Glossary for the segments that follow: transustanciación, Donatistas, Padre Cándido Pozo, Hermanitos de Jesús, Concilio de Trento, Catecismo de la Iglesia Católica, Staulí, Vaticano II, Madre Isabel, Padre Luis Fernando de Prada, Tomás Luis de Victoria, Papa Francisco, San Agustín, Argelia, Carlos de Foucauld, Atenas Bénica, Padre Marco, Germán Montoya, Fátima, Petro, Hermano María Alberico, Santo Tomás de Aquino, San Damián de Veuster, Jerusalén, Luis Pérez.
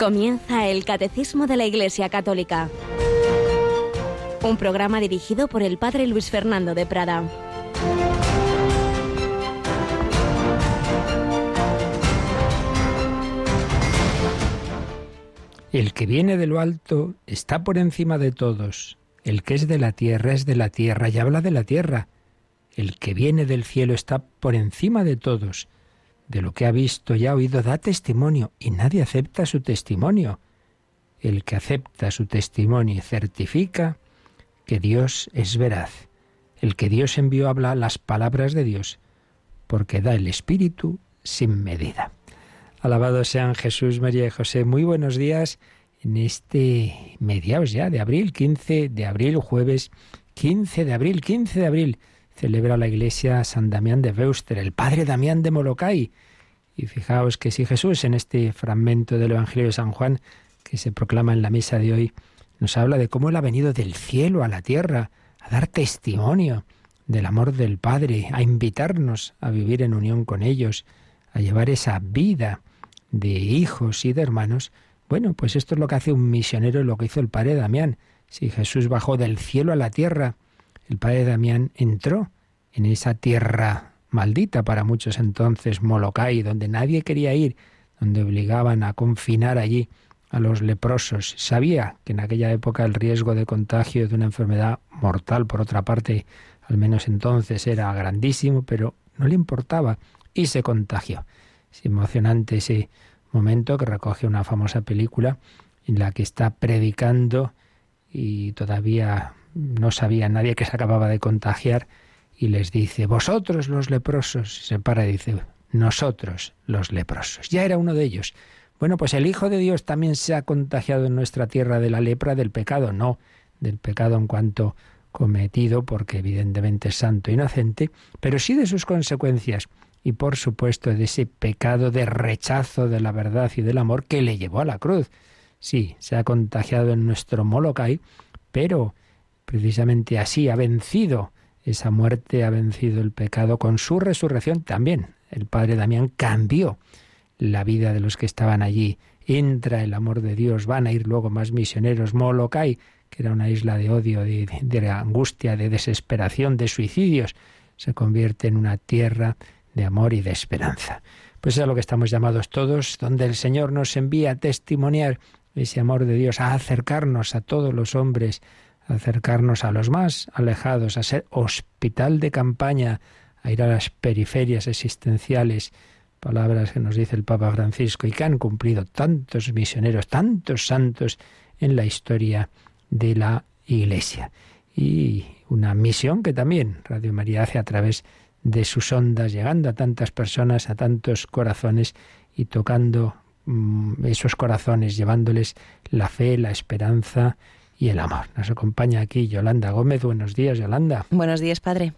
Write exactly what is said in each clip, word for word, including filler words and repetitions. Comienza el Catecismo de la Iglesia Católica, un programa dirigido por el Padre Luis Fernando de Prada. El que viene de lo alto está por encima de todos. El que es de la tierra es de la tierra y habla de la tierra. El que viene del cielo está por encima de todos. De lo que ha visto y ha oído da testimonio, y nadie acepta su testimonio. El que acepta su testimonio y certifica que Dios es veraz. El que Dios envió habla las palabras de Dios, porque da el Espíritu sin medida. Alabados sean Jesús, María y José. Muy buenos días en este mediados ya de abril, quince de abril, jueves quince de abril, quince de abril. Celebra la Iglesia San Damián de Veuster, el Padre Damián de Molokai. Y fijaos que si Jesús, en este fragmento del Evangelio de San Juan que se proclama en la misa de hoy, nos habla de cómo Él ha venido del cielo a la tierra a dar testimonio del amor del Padre, a invitarnos a vivir en unión con ellos, a llevar esa vida de hijos y de hermanos. Bueno, pues esto es lo que hace un misionero, lo que hizo el padre Damián. Si Jesús bajó del cielo a la tierra, el padre Damián entró en esa tierra maldita para muchos entonces, Molokai, donde nadie quería ir, donde obligaban a confinar allí a los leprosos. Sabía que en aquella época el riesgo de contagio de una enfermedad mortal, por otra parte, al menos entonces, era grandísimo, pero no le importaba y se contagió. Es emocionante ese momento que recoge una famosa película en la que está predicando y todavía no sabía nadie que se acababa de contagiar y les dice: vosotros los leprosos. Se para y dice: nosotros los leprosos. Ya era uno de ellos. Bueno, pues el Hijo de Dios también se ha contagiado en nuestra tierra de la lepra, del pecado, no del pecado en cuanto cometido, porque evidentemente es santo e inocente, pero sí de sus consecuencias. Y por supuesto de ese pecado de rechazo de la verdad y del amor que le llevó a la cruz. Sí, se ha contagiado en nuestro Molokai, pero precisamente así ha vencido esa muerte, ha vencido el pecado con su resurrección también. El padre Damián cambió la vida de los que estaban allí. Entra el amor de Dios, van a ir luego más misioneros. Molokai, que era una isla de odio, de, de, de angustia, de desesperación, de suicidios, se convierte en una tierra de amor y de esperanza. Pues es a lo que estamos llamados todos, donde el Señor nos envía a testimoniar ese amor de Dios, a acercarnos a todos los hombres, a acercarnos a los más alejados, a ser hospital de campaña, a ir a las periferias existenciales, palabras que nos dice el Papa Francisco y que han cumplido tantos misioneros, tantos santos en la historia de la Iglesia. Y una misión que también Radio María hace a través de de sus ondas, llegando a tantas personas, a tantos corazones y tocando mmm, esos corazones, llevándoles la fe, la esperanza y el amor. Nos acompaña aquí Yolanda Gómez. Buenos días, Yolanda. Buenos días, padre.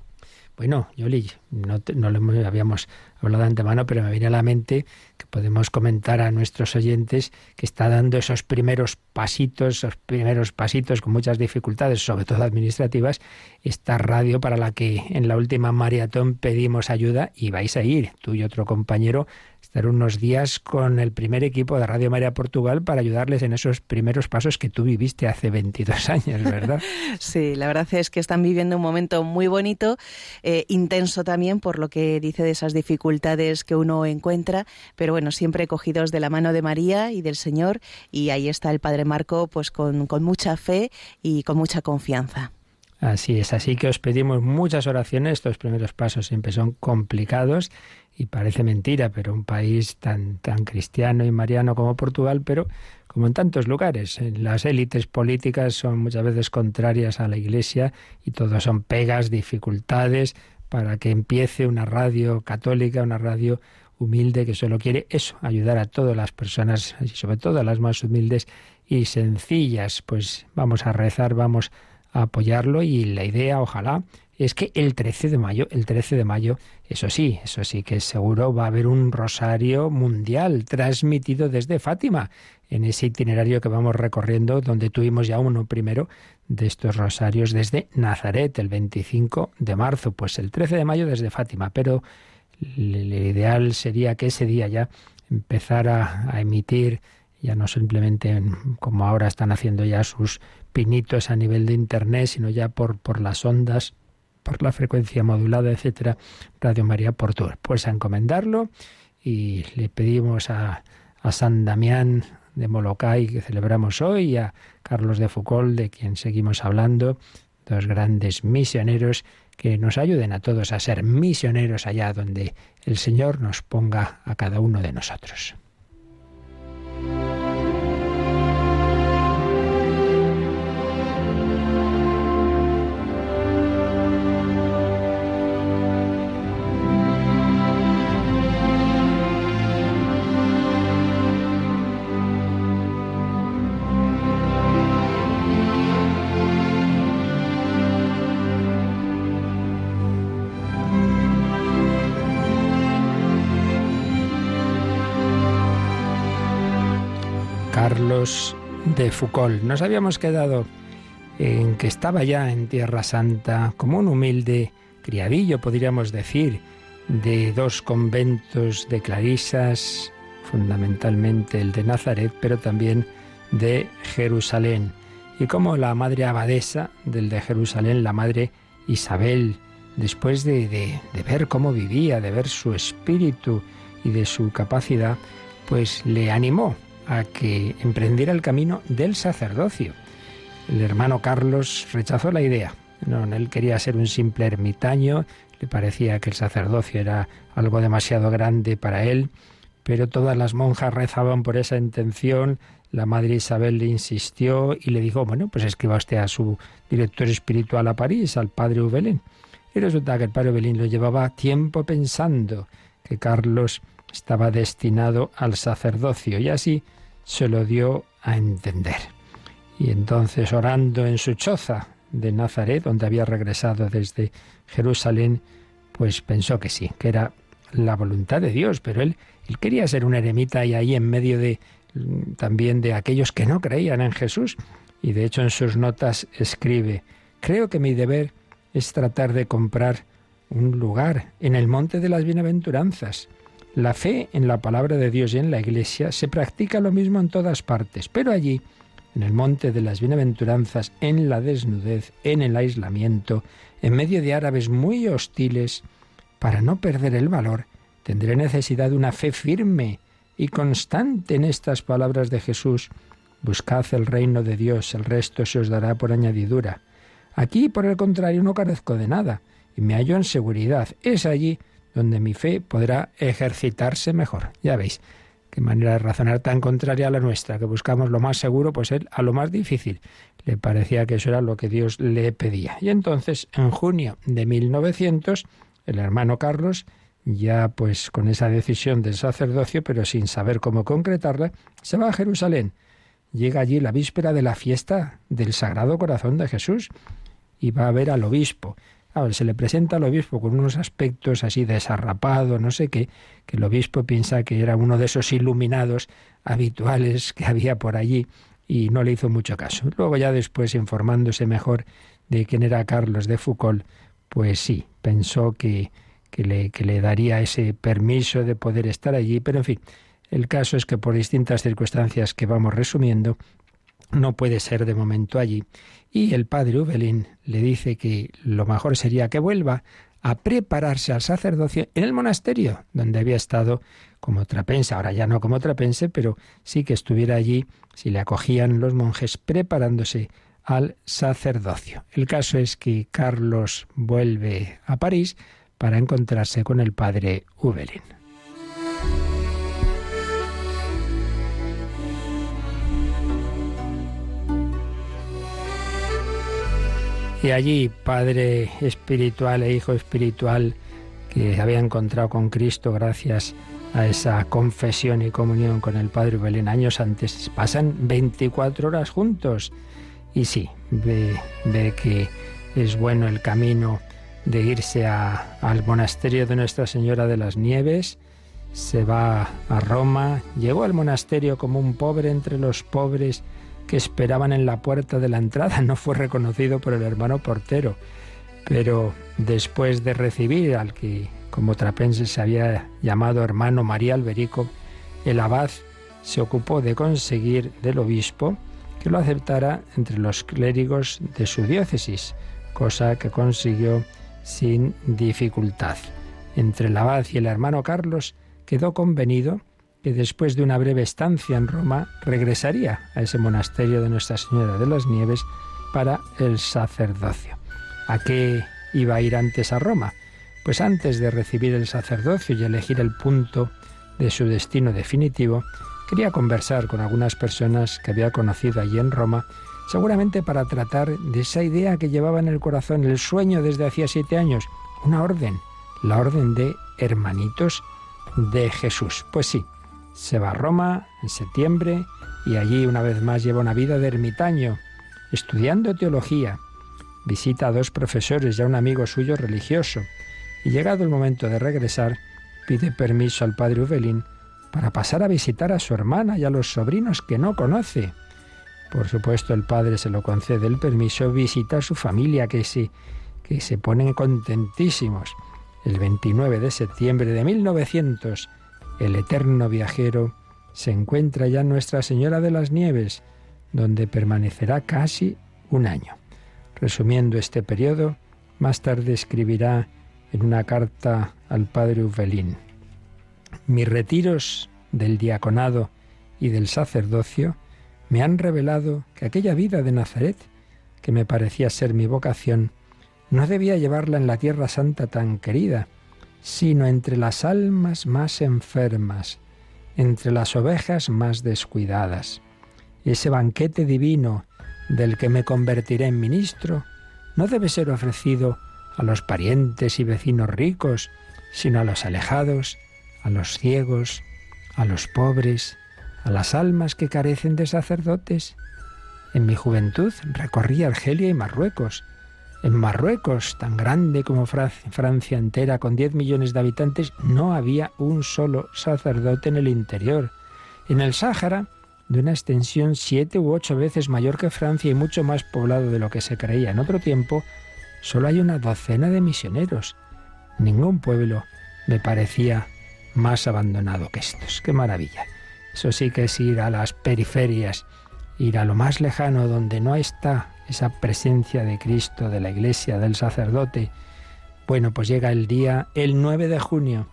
Bueno, Yoli, no, te, no lo habíamos hablado de antemano, pero me viene a la mente que podemos comentar a nuestros oyentes que está dando esos primeros pasitos, esos primeros pasitos con muchas dificultades, sobre todo administrativas, esta radio para la que en la última maratón pedimos ayuda y vais a ir, tú y otro compañero, estar unos días con el primer equipo de Radio María Portugal para ayudarles en esos primeros pasos que tú viviste hace veintidós años, ¿verdad? Sí, la verdad es que están viviendo un momento muy bonito, eh, intenso también por lo que dice de esas dificultades que uno encuentra, pero bueno, siempre cogidos de la mano de María y del Señor, y ahí está el Padre Marco pues con, con mucha fe y con mucha confianza. Así es, así que os pedimos muchas oraciones. Estos primeros pasos siempre son complicados y parece mentira, pero un país tan, tan cristiano y mariano como Portugal, pero como en tantos lugares, las élites políticas son muchas veces contrarias a la Iglesia y todo son pegas, dificultades para que empiece una radio católica, una radio humilde que solo quiere eso, ayudar a todas las personas, y sobre todo a las más humildes y sencillas. Pues vamos a rezar, vamos a apoyarlo, y la idea, ojalá, es que el trece de mayo, el trece de mayo, eso sí, eso sí que seguro va a haber un rosario mundial transmitido desde Fátima, en ese itinerario que vamos recorriendo, donde tuvimos ya uno primero de estos rosarios desde Nazaret, el veinticinco de marzo, pues el trece de mayo desde Fátima, pero el ideal sería que ese día ya empezara a emitir ya no simplemente como ahora están haciendo ya sus pinitos a nivel de internet, sino ya por, por las ondas, por la frecuencia modulada, etcétera, Radio María Portugal. Pues a encomendarlo, y le pedimos a, a San Damián de Molokai, que celebramos hoy, y a Carlos de Foucauld, de quien seguimos hablando, dos grandes misioneros, que nos ayuden a todos a ser misioneros allá donde el Señor nos ponga a cada uno de nosotros. Carlos de Foucauld. Nos habíamos quedado en que estaba ya en Tierra Santa como un humilde criadillo, podríamos decir, de dos conventos de clarisas, fundamentalmente el de Nazaret, pero también de Jerusalén. Y como la madre abadesa del de Jerusalén, la madre Isabel, después de, de, de ver cómo vivía, de ver su espíritu y de su capacidad, pues le animó a que emprendiera el camino del sacerdocio. El hermano Carlos rechazó la idea. No, él quería ser un simple ermitaño, le parecía que el sacerdocio era algo demasiado grande para él, pero todas las monjas rezaban por esa intención. La madre Isabel le insistió y le dijo, bueno, pues escriba usted a su director espiritual a París, al padre Huvelin. Y resulta que el padre Huvelin lo llevaba tiempo pensando que Carlos estaba destinado al sacerdocio, y así se lo dio a entender. Y entonces, orando en su choza de Nazaret, donde había regresado desde Jerusalén, pues pensó que sí, que era la voluntad de Dios, pero él, él quería ser un eremita, y ahí en medio de también de aquellos que no creían en Jesús. Y de hecho en sus notas escribe: creo que mi deber es tratar de comprar un lugar en el Monte de las Bienaventuranzas. La fe en la palabra de Dios y en la Iglesia se practica lo mismo en todas partes, pero allí, en el Monte de las Bienaventuranzas, en la desnudez, en el aislamiento, en medio de árabes muy hostiles, para no perder el valor, tendré necesidad de una fe firme y constante en estas palabras de Jesús: buscad el reino de Dios, el resto se os dará por añadidura. Aquí, por el contrario, no carezco de nada y me hallo en seguridad. Es allí donde mi fe podrá ejercitarse mejor. Ya veis, qué manera de razonar tan contraria a la nuestra, que buscamos lo más seguro, pues él a lo más difícil. Le parecía que eso era lo que Dios le pedía. Y entonces, en junio de mil novecientos, el hermano Carlos, ya pues con esa decisión del sacerdocio, pero sin saber cómo concretarla, se va a Jerusalén. Llega allí la víspera de la fiesta del Sagrado Corazón de Jesús y va a ver al obispo. Ahora, se le presenta al obispo con unos aspectos así desarrapados, no sé qué, que el obispo piensa que era uno de esos iluminados habituales que había por allí y no le hizo mucho caso. Luego ya después, informándose mejor de quién era Carlos de Foucauld, pues sí, pensó que, que, le, que le daría ese permiso de poder estar allí, pero en fin, el caso es que por distintas circunstancias que vamos resumiendo, no puede ser de momento allí. Y el padre Huvelin le dice que lo mejor sería que vuelva a prepararse al sacerdocio en el monasterio, donde había estado como trapense, ahora ya no como trapense, pero sí que estuviera allí, si le acogían los monjes, preparándose al sacerdocio. El caso es que Carlos vuelve a París para encontrarse con el padre Huvelin. Y allí, padre espiritual e hijo espiritual, que había encontrado con Cristo gracias a esa confesión y comunión con el padre Huvelin años antes, pasan veinticuatro horas juntos. Y sí, ve, ve que es bueno el camino de irse a, al monasterio de Nuestra Señora de las Nieves. Se va a Roma, llegó al monasterio como un pobre entre los pobres, que esperaban en la puerta de la entrada. No fue reconocido por el hermano portero, pero después de recibir al que como trapense se había llamado hermano María Alberico, el abad se ocupó de conseguir del obispo que lo aceptara entre los clérigos de su diócesis, cosa que consiguió sin dificultad. Entre el abad y el hermano Carlos quedó convenido que después de una breve estancia en Roma regresaría a ese monasterio de Nuestra Señora de las Nieves para el sacerdocio. ¿A qué iba a ir antes a Roma? Pues antes de recibir el sacerdocio y elegir el punto de su destino definitivo, quería conversar con algunas personas que había conocido allí en Roma, seguramente para tratar de esa idea que llevaba en el corazón, el sueño desde hacía siete años, una orden, la orden de Hermanitos de Jesús. Pues sí, se va a Roma en septiembre y allí una vez más lleva una vida de ermitaño, estudiando teología. Visita a dos profesores y a un amigo suyo religioso y, llegado el momento de regresar, pide permiso al padre Huvelin para pasar a visitar a su hermana y a los sobrinos que no conoce. Por supuesto, el padre se lo concede el permiso, visita a su familia, que se, que se ponen contentísimos. El veintinueve de septiembre de mil novecientos, el eterno viajero se encuentra ya en Nuestra Señora de las Nieves, donde permanecerá casi un año. Resumiendo este periodo, más tarde escribirá en una carta al padre Huvelin: mis retiros del diaconado y del sacerdocio me han revelado que aquella vida de Nazaret, que me parecía ser mi vocación, no debía llevarla en la tierra santa tan querida, sino entre las almas más enfermas, entre las ovejas más descuidadas. Ese banquete divino del que me convertiré en ministro no debe ser ofrecido a los parientes y vecinos ricos, sino a los alejados, a los ciegos, a los pobres, a las almas que carecen de sacerdotes. En mi juventud recorrí Argelia y Marruecos. En Marruecos, tan grande como Francia entera, con diez millones de habitantes, no había un solo sacerdote en el interior. En el Sáhara, de una extensión siete u ocho veces mayor que Francia y mucho más poblado de lo que se creía en otro tiempo, solo hay una docena de misioneros. Ningún pueblo me parecía más abandonado que estos. ¡Qué maravilla! Eso sí que es ir a las periferias, ir a lo más lejano, donde no está esa presencia de Cristo, de la Iglesia, del sacerdote. Bueno, pues llega el día, el nueve de junio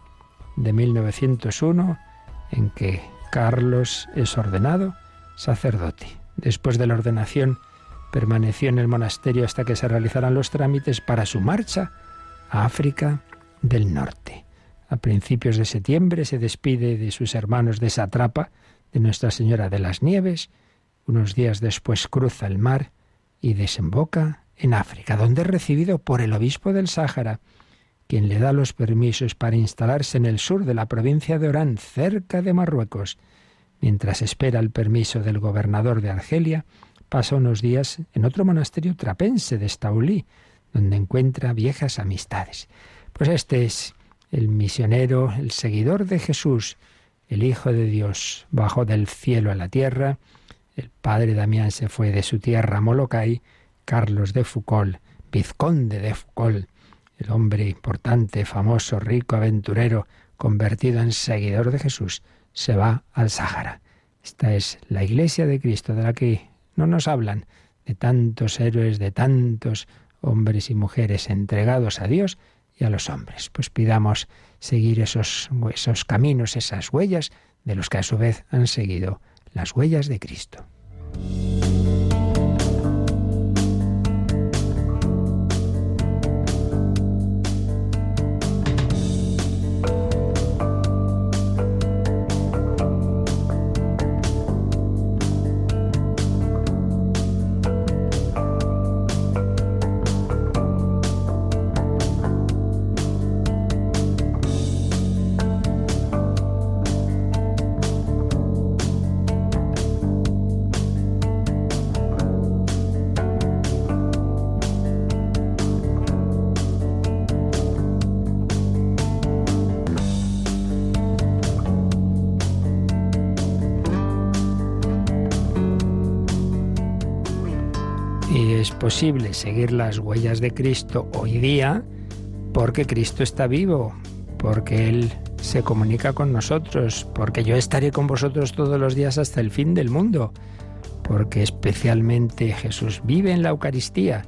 de mil novecientos uno, en que Carlos es ordenado sacerdote. Después de la ordenación, permaneció en el monasterio hasta que se realizaran los trámites para su marcha a África del Norte. A principios de septiembre se despide de sus hermanos de Satrapa, de Nuestra Señora de las Nieves. Unos días después cruza el mar y desemboca en África, donde es recibido por el obispo del Sáhara, quien le da los permisos para instalarse en el sur de la provincia de Orán, cerca de Marruecos. Mientras espera el permiso del gobernador de Argelia, pasa unos días en otro monasterio trapense de Staulí, donde encuentra viejas amistades. Pues este es el misionero, el seguidor de Jesús, el Hijo de Dios, bajó del cielo a la tierra. El padre Damián se fue de su tierra a Molokai. Carlos de Foucauld, vizconde de Foucauld, el hombre importante, famoso, rico, aventurero, convertido en seguidor de Jesús, se va al Sáhara. Esta es la Iglesia de Cristo, de la que no nos hablan, de tantos héroes, de tantos hombres y mujeres entregados a Dios y a los hombres. Pues pidamos seguir esos, esos caminos, esas huellas, de los que a su vez han seguido las huellas de Cristo. Posible seguir las huellas de Cristo hoy día porque Cristo está vivo, porque Él se comunica con nosotros, porque yo estaré con vosotros todos los días hasta el fin del mundo, porque especialmente Jesús vive en la Eucaristía.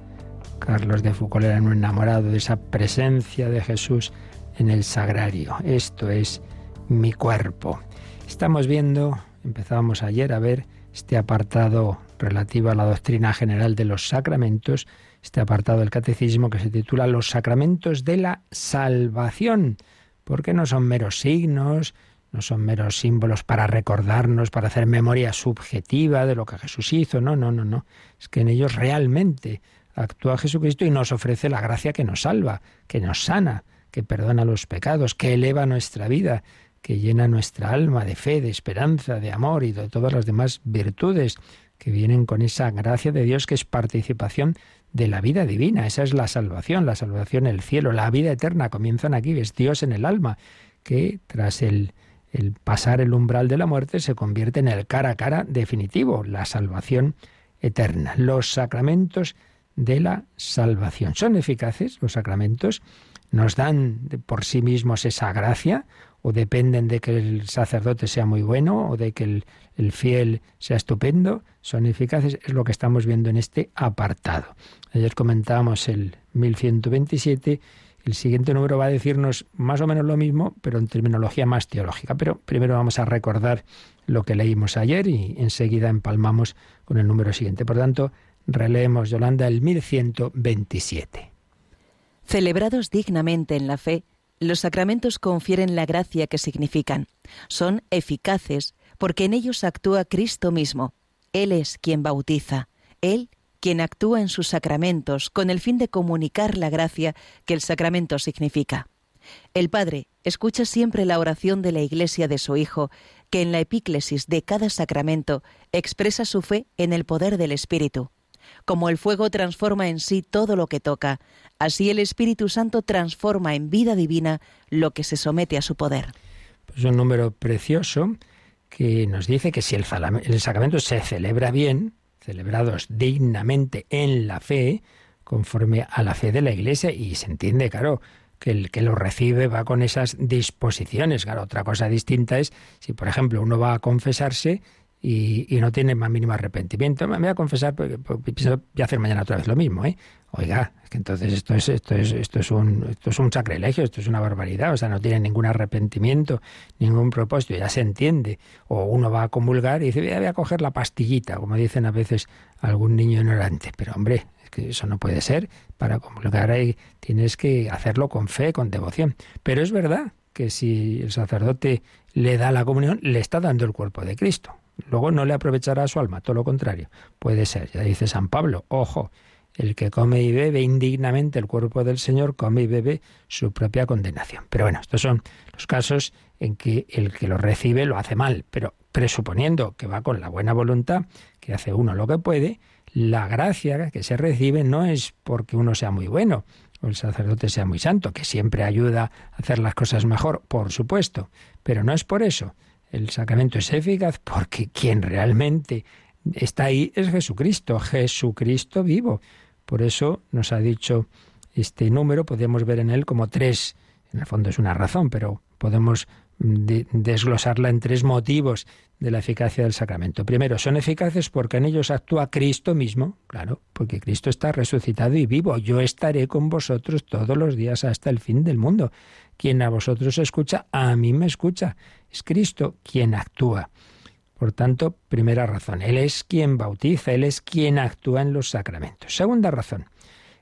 Carlos de Foucauld era un enamorado de esa presencia de Jesús en el sagrario. Esto es mi cuerpo. Estamos viendo, empezábamos ayer a ver este apartado relativo a la doctrina general de los sacramentos, este apartado del Catecismo que se titula Los sacramentos de la salvación, porque no son meros signos, no son meros símbolos para recordarnos, para hacer memoria subjetiva de lo que Jesús hizo. No, no, no, no. Es que en ellos realmente actúa Jesucristo y nos ofrece la gracia que nos salva, que nos sana, que perdona los pecados, que eleva nuestra vida, que llena nuestra alma de fe, de esperanza, de amor y de todas las demás virtudes que vienen con esa gracia de Dios que es participación de la vida divina. Esa es la salvación, la salvación, el cielo, la vida eterna. Comienzan aquí, es Dios en el alma, que tras el, el pasar el umbral de la muerte se convierte en el cara a cara definitivo, la salvación eterna. Los sacramentos de la salvación. ¿Son eficaces los sacramentos? ¿Nos dan por sí mismos esa gracia? ¿O dependen de que el sacerdote sea muy bueno o de que el, el fiel sea estupendo? ¿Son eficaces? Es lo que estamos viendo en este apartado. Ayer comentábamos el mil ciento veintisiete. El siguiente número va a decirnos más o menos lo mismo, pero en terminología más teológica. Pero primero vamos a recordar lo que leímos ayer y enseguida empalmamos con el número siguiente. Por tanto, releemos, Yolanda, el mil ciento veintisiete. Celebrados dignamente en la fe, los sacramentos confieren la gracia que significan. Son eficaces porque en ellos actúa Cristo mismo. Él es quien bautiza, Él quien actúa en sus sacramentos con el fin de comunicar la gracia que el sacramento significa. El Padre escucha siempre la oración de la Iglesia de su Hijo, que en la epíclesis de cada sacramento expresa su fe en el poder del Espíritu. Como el fuego transforma en sí todo lo que toca, así el Espíritu Santo transforma en vida divina lo que se somete a su poder. Es un número precioso que nos dice que si el, el sacramento se celebra bien, celebrados dignamente en la fe, conforme a la fe de la Iglesia, y se entiende, claro, que el que lo recibe va con esas disposiciones. Claro, otra cosa distinta es si, por ejemplo, uno va a confesarse Y, y no tiene más mínimo arrepentimiento. Me voy a confesar, porque, porque pienso, voy a hacer mañana otra vez lo mismo, ¿eh? Oiga, es que entonces esto es, esto es, esto es un, esto es un sacrilegio, esto es una barbaridad. O sea, no tiene ningún arrepentimiento, ningún propósito, ya se entiende. O uno va a comulgar y dice, voy a coger la pastillita, como dicen a veces algún niño ignorante. Pero hombre, es que eso no puede ser. Para comulgar ahí tienes que hacerlo con fe, con devoción. Pero es verdad que si el sacerdote le da la comunión, le está dando el cuerpo de Cristo. Luego no le aprovechará a su alma, todo lo contrario. Puede ser, ya dice San Pablo, ojo, el que come y bebe indignamente el cuerpo del Señor, come y bebe su propia condenación. Pero bueno, estos son los casos en que el que lo recibe lo hace mal, pero presuponiendo que va con la buena voluntad, que hace uno lo que puede, la gracia que se recibe no es porque uno sea muy bueno o el sacerdote sea muy santo, que siempre ayuda a hacer las cosas mejor, por supuesto, pero no es por eso. El sacramento es eficaz porque quien realmente está ahí es Jesucristo, Jesucristo vivo. Por eso nos ha dicho este número, podemos ver en él como tres, en el fondo es una razón, pero podemos de, desglosarla en tres motivos de la eficacia del sacramento. Primero, son eficaces porque en ellos actúa Cristo mismo, claro, porque Cristo está resucitado y vivo. Yo estaré con vosotros todos los días hasta el fin del mundo. Quien a vosotros escucha, a mí me escucha. Es Cristo quien actúa. Por tanto, primera razón, Él es quien bautiza, Él es quien actúa en los sacramentos. Segunda razón,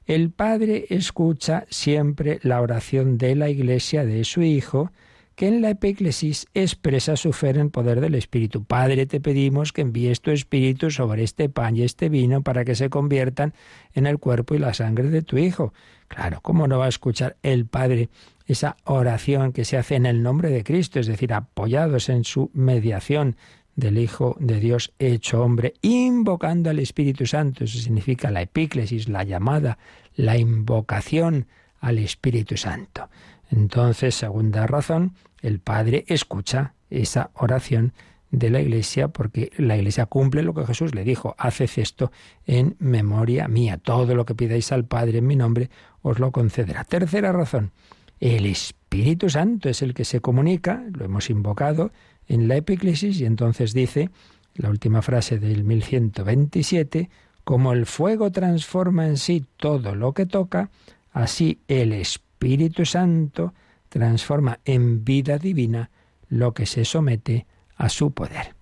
el Padre escucha siempre la oración de la Iglesia de su Hijo, que en la epíclesis expresa su fe en poder del Espíritu. Padre, te pedimos que envíes tu Espíritu sobre este pan y este vino para que se conviertan en el cuerpo y la sangre de tu Hijo. Claro, ¿cómo no va a escuchar el Padre esa oración que se hace en el nombre de Cristo? Es decir, apoyados en su mediación del Hijo de Dios hecho hombre, invocando al Espíritu Santo. Eso significa la epíclesis, la llamada, la invocación al Espíritu Santo. Entonces, segunda razón, el Padre escucha esa oración de la Iglesia porque la Iglesia cumple lo que Jesús le dijo. Haced esto en memoria mía. Todo lo que pidáis al Padre en mi nombre os lo concederá. Tercera razón, El Espíritu Santo es el que se comunica, lo hemos invocado en la epíclesis, y entonces dice, la última frase del mil ciento veintisiete, como el fuego transforma en sí todo lo que toca, así el Espíritu Santo transforma en vida divina lo que se somete a su poder.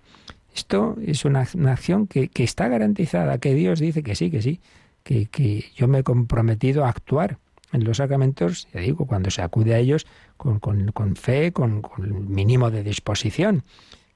Esto es una, una acción que, que está garantizada, que Dios dice que sí, que sí, que, que yo me he comprometido a actuar en los sacramentos, ya digo, cuando se acude a ellos con, con, con fe, con, con el mínimo de disposición,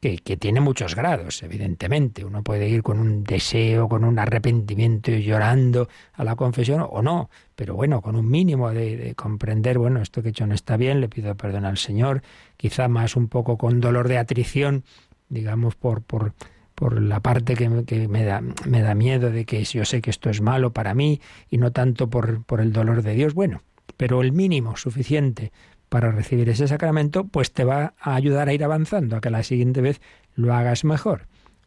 que, que tiene muchos grados, evidentemente. Uno puede ir con un deseo, con un arrepentimiento y llorando a la confesión o no, pero bueno, con un mínimo de, de comprender, bueno, esto que he hecho no está bien, le pido perdón al Señor, quizá más un poco con dolor de atrición, digamos, por, por, por la parte que, me, que me, da, me da miedo de que yo sé que esto es malo para mí y no tanto por, por el dolor de Dios. Bueno, pero el mínimo suficiente para recibir ese sacramento, pues te va a ayudar a ir avanzando, a que la siguiente vez lo hagas mejor.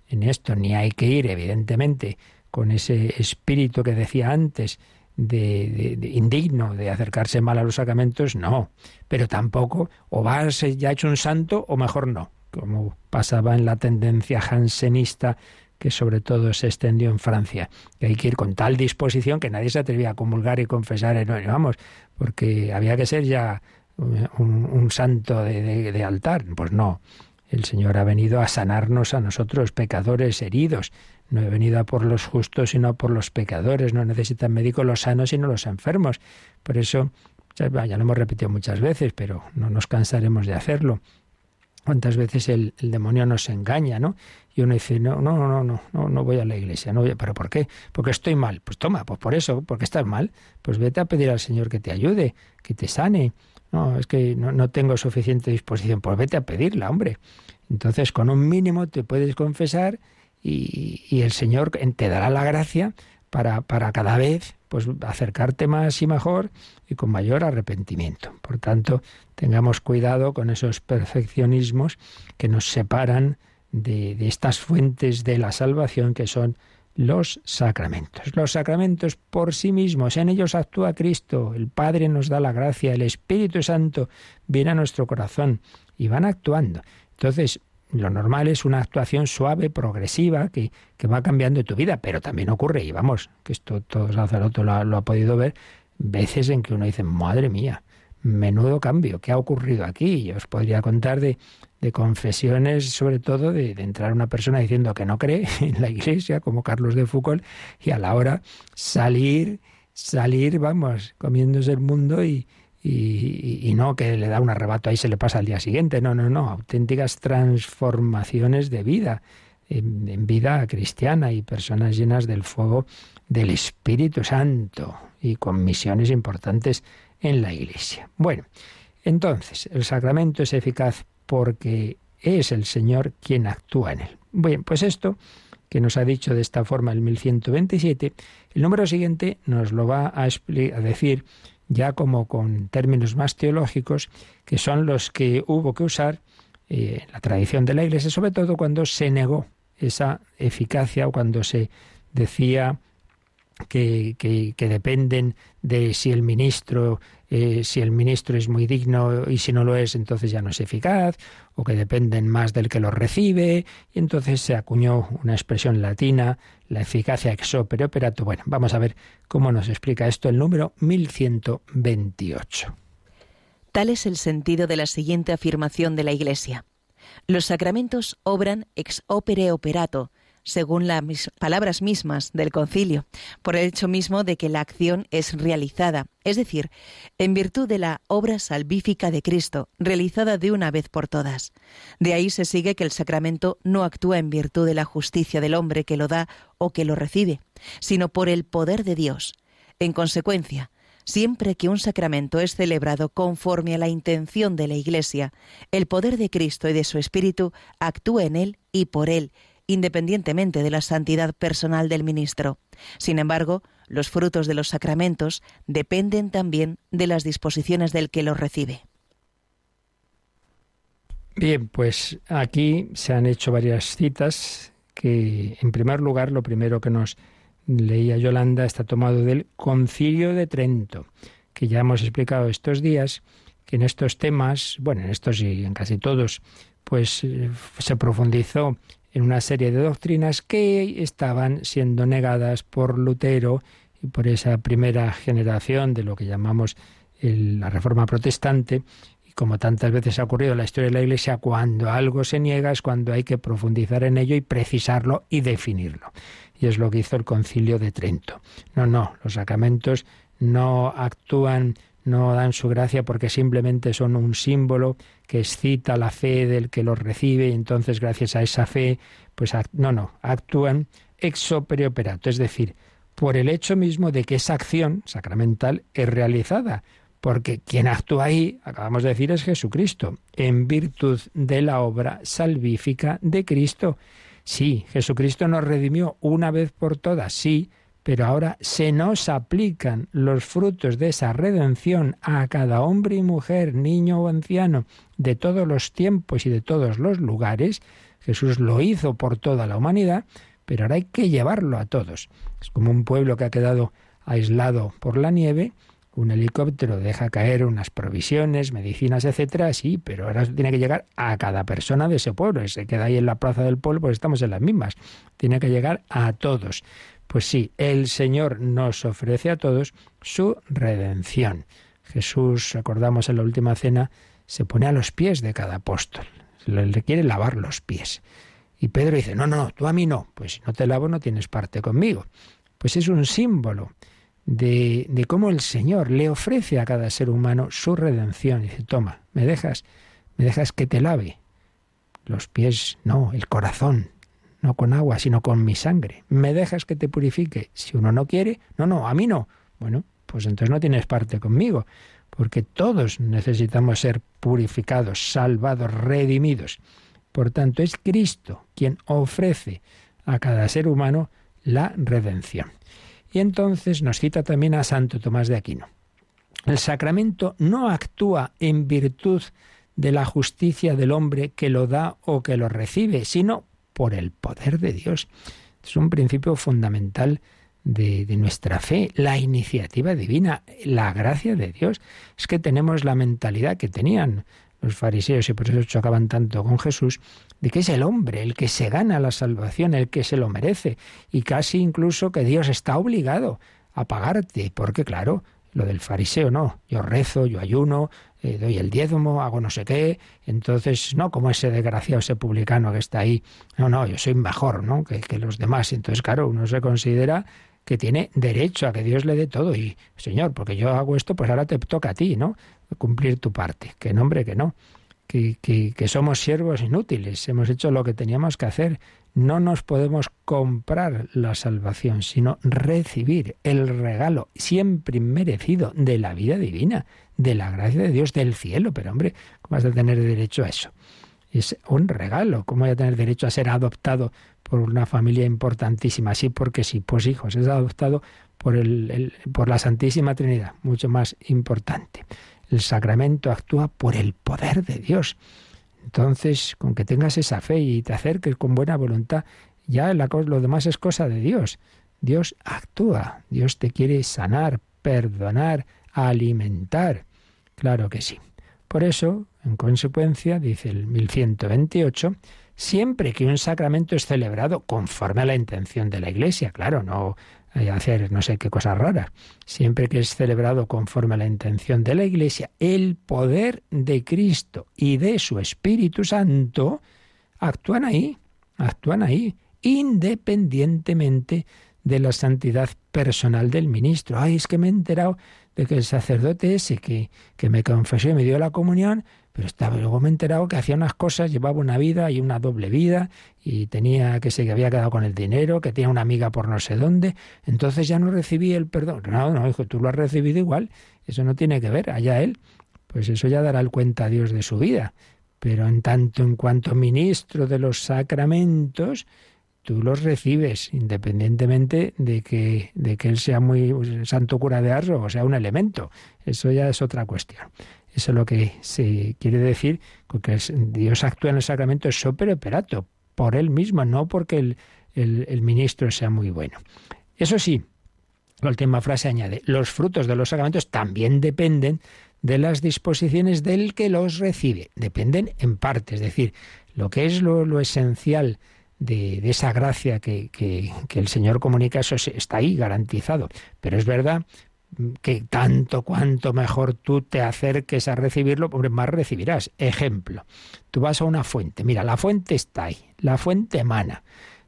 En esto ni hay que ir, evidentemente, con ese espíritu que decía antes, De, de, de indigno, de acercarse mal a los sacramentos, no. Pero tampoco, o vas ya hecho un santo, o mejor no, como pasaba en la tendencia jansenista que sobre todo se extendió en Francia. Y hay que ir con tal disposición que nadie se atrevía a comulgar y confesar, vamos, porque había que ser ya un, un santo de, de, de altar. Pues no, el Señor ha venido a sanarnos a nosotros, pecadores heridos. No he venido a por los justos, sino a por los pecadores. No necesitan médicos los sanos, sino los enfermos. Por eso, ya lo hemos repetido muchas veces, pero no nos cansaremos de hacerlo. Cuántas veces el, el demonio nos engaña, ¿no? Y uno dice, no, no, no, no, no, no voy a la iglesia. No voy a, ¿pero por qué? Porque estoy mal. Pues toma, pues por eso, porque estás mal. Pues vete a pedir al Señor que te ayude, que te sane. No, es que no, no tengo suficiente disposición. Pues vete a pedirla, hombre. Entonces, con un mínimo te puedes confesar. Y, y el Señor te dará la gracia para, para cada vez pues acercarte más y mejor y con mayor arrepentimiento. Por tanto, tengamos cuidado con esos perfeccionismos que nos separan de, de estas fuentes de la salvación que son los sacramentos. Los sacramentos por sí mismos, en ellos actúa Cristo, el Padre nos da la gracia, el Espíritu Santo viene a nuestro corazón y van actuando. Entonces, lo normal es una actuación suave, progresiva, que, que va cambiando tu vida, pero también ocurre, y vamos, que esto todo sacerdote lo, lo ha podido ver, veces en que uno dice, madre mía, menudo cambio, ¿qué ha ocurrido aquí? Yo os podría contar de, de confesiones, sobre todo de, de entrar una persona diciendo que no cree en la Iglesia, como Carlos de Foucauld, y a la hora salir, salir, vamos, comiéndose el mundo y... Y, y, y no que le da un arrebato ahí se le pasa al día siguiente, no, no, no, auténticas transformaciones de vida, en, en vida cristiana y personas llenas del fuego del Espíritu Santo y con misiones importantes en la Iglesia. Bueno, entonces, el sacramento es eficaz porque es el Señor quien actúa en él. Bien, pues esto que nos ha dicho de esta forma el mil ciento veintisiete, el número siguiente nos lo va a, a decir ya como con términos más teológicos, que son los que hubo que usar eh, en la tradición de la Iglesia, sobre todo cuando se negó esa eficacia o cuando se decía que, que, que dependen de si el ministro, eh, si el ministro es muy digno y si no lo es, entonces ya no es eficaz, o que dependen más del que lo recibe, y entonces se acuñó una expresión latina, la eficacia ex opere operato. Bueno, vamos a ver cómo nos explica esto el número mil ciento veintiocho. Tal es el sentido de la siguiente afirmación de la Iglesia. Los sacramentos obran ex opere operato, según las palabras mismas del concilio, por el hecho mismo de que la acción es realizada, es decir, en virtud de la obra salvífica de Cristo, realizada de una vez por todas. De ahí se sigue que el sacramento no actúa en virtud de la justicia del hombre que lo da o que lo recibe, sino por el poder de Dios. En consecuencia, siempre que un sacramento es celebrado conforme a la intención de la Iglesia, el poder de Cristo y de su Espíritu actúa en él y por él, independientemente de la santidad personal del ministro. Sin embargo, los frutos de los sacramentos dependen también de las disposiciones del que los recibe. Bien, pues aquí se han hecho varias citas que, en primer lugar, lo primero que nos leía Yolanda está tomado del Concilio de Trento, que ya hemos explicado estos días, que en estos temas, bueno, en estos y en casi todos, pues se profundizó en una serie de doctrinas que estaban siendo negadas por Lutero y por esa primera generación de lo que llamamos el, la Reforma Protestante. Y como tantas veces ha ocurrido en la historia de la Iglesia, cuando algo se niega es cuando hay que profundizar en ello y precisarlo y definirlo. Y es lo que hizo el Concilio de Trento. No, no, los sacramentos no actúan, no dan su gracia porque simplemente son un símbolo que excita la fe del que los recibe y entonces gracias a esa fe, pues no, no, actúan ex opere operato, es decir, por el hecho mismo de que esa acción sacramental es realizada, porque quien actúa ahí, acabamos de decir, es Jesucristo, en virtud de la obra salvífica de Cristo. Sí, Jesucristo nos redimió una vez por todas, sí, pero ahora se nos aplican los frutos de esa redención a cada hombre y mujer, niño o anciano, de todos los tiempos y de todos los lugares. Jesús lo hizo por toda la humanidad, pero ahora hay que llevarlo a todos. Es como un pueblo que ha quedado aislado por la nieve, un helicóptero deja caer unas provisiones, medicinas, etcétera, sí, pero ahora tiene que llegar a cada persona de ese pueblo, que se queda ahí en la plaza del pueblo, pues estamos en las mismas, tiene que llegar a todos. Pues sí, el Señor nos ofrece a todos su redención. Jesús, recordamos en la última cena, se pone a los pies de cada apóstol, le quiere lavar los pies. Y Pedro dice, no, no, tú a mí no, pues si no te lavo no tienes parte conmigo. Pues es un símbolo de, de cómo el Señor le ofrece a cada ser humano su redención. Dice, toma, me dejas, me dejas que te lave los pies, no, el corazón, no con agua, sino con mi sangre. Me dejas que te purifique. Si uno no quiere, no, no, a mí no. Bueno, pues entonces no tienes parte conmigo, porque todos necesitamos ser purificados, salvados, redimidos. Por tanto, es Cristo quien ofrece a cada ser humano la redención. Y entonces nos cita también a Santo Tomás de Aquino. El sacramento no actúa en virtud de la justicia del hombre que lo da o que lo recibe, sino por el poder de Dios. Es un principio fundamental de, de nuestra fe, la iniciativa divina, la gracia de Dios. Es que tenemos la mentalidad que tenían los fariseos, y por eso chocaban tanto con Jesús, de que es el hombre el que se gana la salvación, el que se lo merece, y casi incluso que Dios está obligado a pagarte, porque claro, lo del fariseo no, yo rezo, yo ayuno, eh, doy el diezmo, hago no sé qué, entonces no como ese desgraciado, ese publicano que está ahí, no, no, yo soy mejor, ¿no?, que, que los demás, entonces claro, uno se considera que tiene derecho a que Dios le dé todo. Y, Señor, porque yo hago esto, pues ahora te toca a ti, ¿no?, cumplir tu parte. Que no, hombre, que no. Que, que, que somos siervos inútiles. Hemos hecho lo que teníamos que hacer. No nos podemos comprar la salvación, sino recibir el regalo siempre inmerecido de la vida divina, de la gracia de Dios, del cielo. Pero, hombre, ¿cómo vas a tener derecho a eso? Es un regalo. ¿Cómo voy a tener derecho a ser adoptado por una familia importantísima? Sí, porque sí, pues hijos, es adoptado por, el, el, por la Santísima Trinidad, mucho más importante. El sacramento actúa por el poder de Dios. Entonces, con que tengas esa fe y te acerques con buena voluntad, ya la, lo demás es cosa de Dios. Dios actúa, Dios te quiere sanar, perdonar, alimentar. Claro que sí. Por eso, en consecuencia, dice el mil ciento veintiocho, siempre que un sacramento es celebrado conforme a la intención de la Iglesia, claro, no hacer no sé qué cosas raras, siempre que es celebrado conforme a la intención de la Iglesia, el poder de Cristo y de su Espíritu Santo actúan ahí, actúan ahí, independientemente de la santidad personal del ministro. Ay, es que me he enterado de que el sacerdote ese que, que me confesó y me dio la comunión, pero estaba, luego me he enterado que hacía unas cosas, llevaba una vida y una doble vida, y tenía que se había quedado con el dinero, que tenía una amiga por no sé dónde, entonces ya no recibí el perdón. No, no, hijo, tú lo has recibido igual, eso no tiene que ver, allá él, pues eso ya dará el cuenta a Dios de su vida. Pero en tanto en cuanto ministro de los sacramentos, tú los recibes independientemente de que, de que él sea muy santo cura de Ars o sea un elemento. Eso ya es otra cuestión. Eso es lo que se quiere decir, porque Dios actúa en el sacramento ex opere operato, por él mismo, no porque el, el, el ministro sea muy bueno. Eso sí, la última frase añade, los frutos de los sacramentos también dependen de las disposiciones del que los recibe. Dependen en parte, es decir, lo que es lo, lo esencial de, de esa gracia que, que, que el Señor comunica, eso está ahí garantizado. Pero es verdad que tanto cuanto mejor tú te acerques a recibirlo, más recibirás. Ejemplo, tú vas a una fuente, mira, la fuente está ahí, la fuente emana.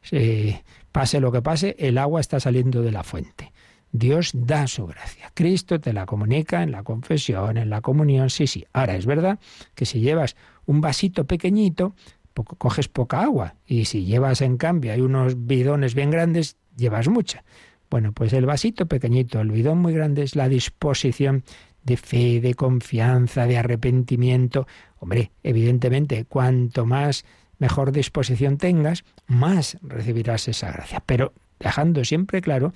Eh, pase lo que pase, el agua está saliendo de la fuente. Dios da su gracia. Cristo te la comunica en la confesión, en la comunión, sí, sí. Ahora, es verdad que si llevas un vasito pequeñito, po- coges poca agua. Y si llevas, en cambio, hay unos bidones bien grandes, llevas mucha. Bueno, pues el vasito pequeñito, el bidón muy grande, es la disposición de fe, de confianza, de arrepentimiento. Hombre, evidentemente, cuanto más mejor disposición tengas, más recibirás esa gracia. Pero dejando siempre claro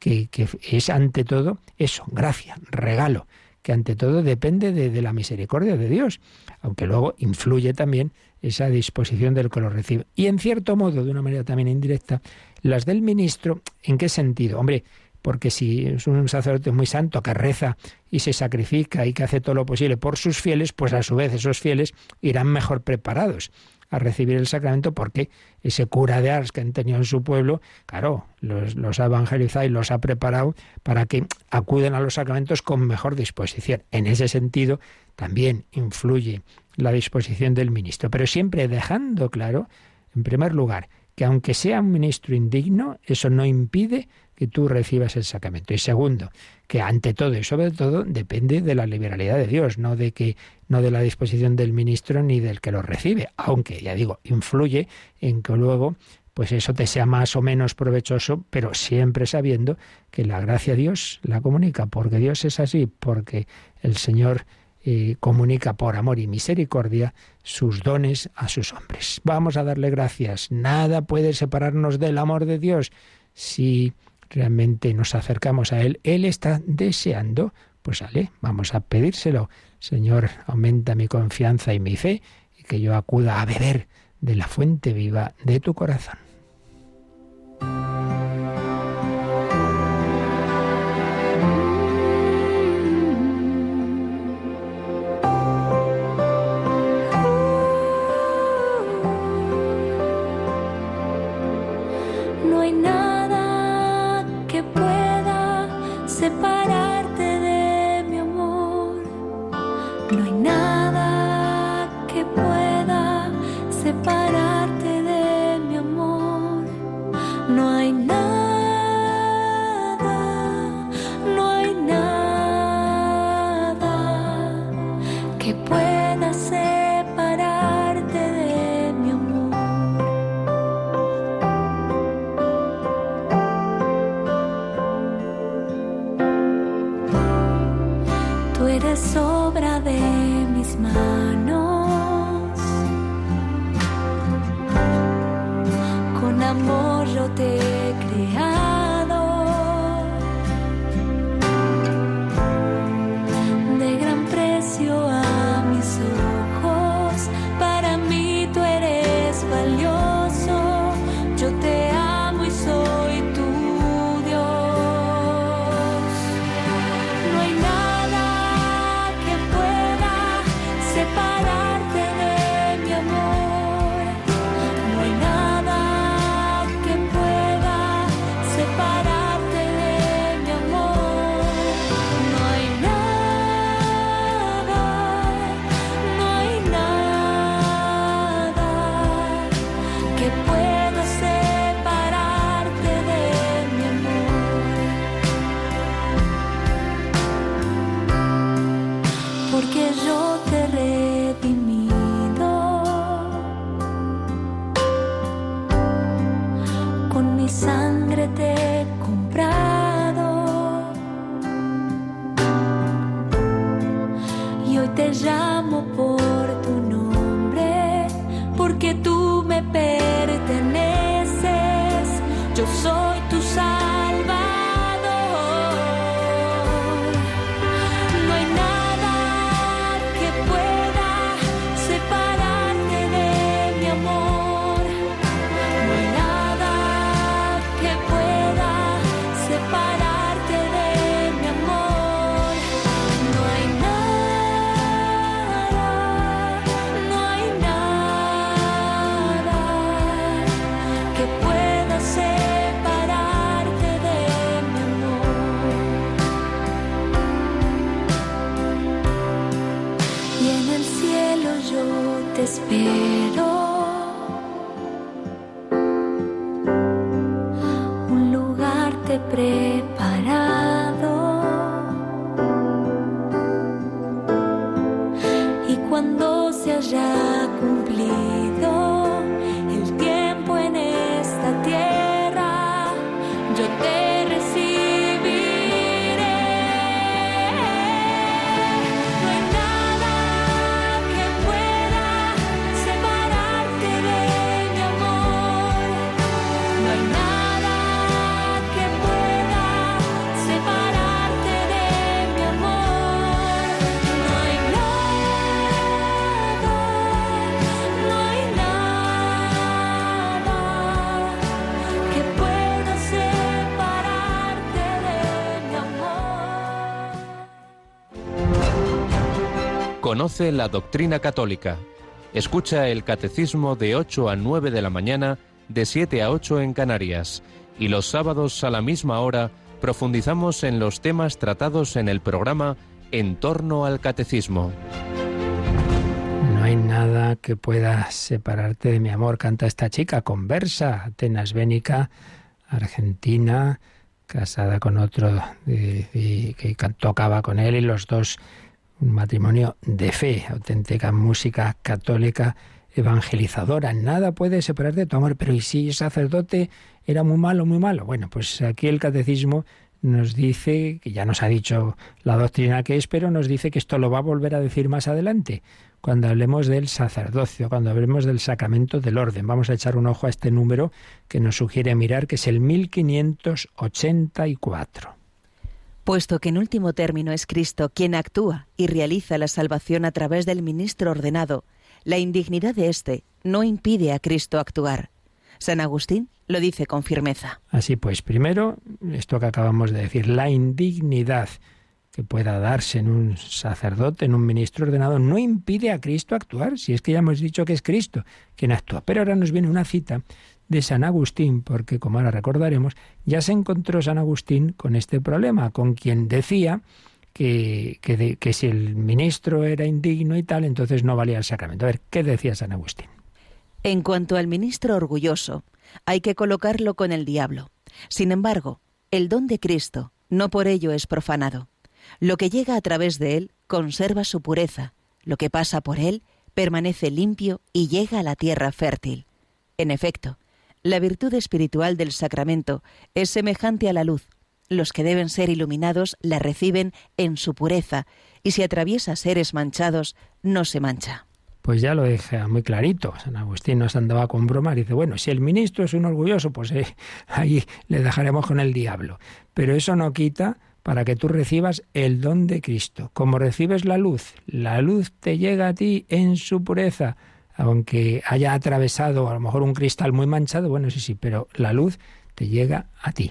que, que es ante todo eso, gracia, regalo, que ante todo depende de, de la misericordia de Dios, aunque luego influye también esa disposición del que lo recibe. Y en cierto modo, de una manera también indirecta, las del ministro, ¿en qué sentido? Hombre, porque si es un sacerdote muy santo que reza y se sacrifica y que hace todo lo posible por sus fieles, pues a su vez esos fieles irán mejor preparados a recibir el sacramento, porque ese cura de Ars que han tenido en su pueblo, claro, los, los ha evangelizado y los ha preparado para que acuden a los sacramentos con mejor disposición. En ese sentido también influye la disposición del ministro, pero siempre dejando claro, en primer lugar, que aunque sea un ministro indigno, eso no impide que tú recibas el sacramento. Y segundo, que ante todo y sobre todo depende de la liberalidad de Dios, no de que no de la disposición del ministro ni del que lo recibe, aunque, ya digo, influye en que luego pues eso te sea más o menos provechoso, pero siempre sabiendo que la gracia Dios la comunica, porque Dios es así, porque el Señor Eh, comunica por amor y misericordia sus dones a sus hombres. Vamos a darle gracias. Nada puede separarnos del amor de Dios. Si realmente nos acercamos a Él, Él está deseando, pues ale, vamos a pedírselo. Señor, aumenta mi confianza y mi fe, y que yo acuda a beber de la fuente viva de tu corazón. Nada que pueda Conoce la doctrina católica. Escucha el Catecismo de ocho a nueve de la mañana, de siete a ocho en Canarias. Y los sábados a la misma hora profundizamos en los temas tratados en el programa En torno al Catecismo. No hay nada que pueda separarte de mi amor, canta esta chica conversa, Atenas Bénica, argentina, casada con otro y, y, que tocaba con él, y los dos un matrimonio de fe, auténtica música católica evangelizadora. Nada puede separar de tu amor. Pero ¿y si el sacerdote era muy malo, muy malo? Bueno, pues aquí el catecismo nos dice, que ya nos ha dicho la doctrina que es, pero nos dice que esto lo va a volver a decir más adelante, cuando hablemos del sacerdocio, cuando hablemos del sacramento del orden. Vamos a echar un ojo a este número que nos sugiere mirar, que es el mil quinientos ochenta y cuatro. Puesto que en último término es Cristo quien actúa y realiza la salvación a través del ministro ordenado, la indignidad de éste no impide a Cristo actuar. San Agustín lo dice con firmeza. Así pues, primero, esto que acabamos de decir, la indignidad que pueda darse en un sacerdote, en un ministro ordenado, no impide a Cristo actuar, si es que ya hemos dicho que es Cristo quien actúa. Pero ahora nos viene una cita de San Agustín, porque como ahora recordaremos, ya se encontró San Agustín con este problema, con quien decía que, que, de, que si el ministro era indigno y tal, entonces no valía el sacramento. A ver, ¿qué decía San Agustín? En cuanto al ministro orgulloso, hay que colocarlo con el diablo. Sin embargo, el don de Cristo no por ello es profanado. Lo que llega a través de él conserva su pureza. Lo que pasa por él permanece limpio y llega a la tierra fértil. En efecto, la virtud espiritual del sacramento es semejante a la luz. Los que deben ser iluminados la reciben en su pureza, y si atraviesa seres manchados, no se mancha. Pues ya lo deja muy clarito. San Agustín nos andaba con bromas. Dice, bueno, si el ministro es un orgulloso, pues eh, ahí le dejaremos con el diablo. Pero eso no quita para que tú recibas el don de Cristo. Como recibes la luz, la luz te llega a ti en su pureza. Aunque haya atravesado a lo mejor un cristal muy manchado, bueno, sí, sí, pero la luz te llega a ti.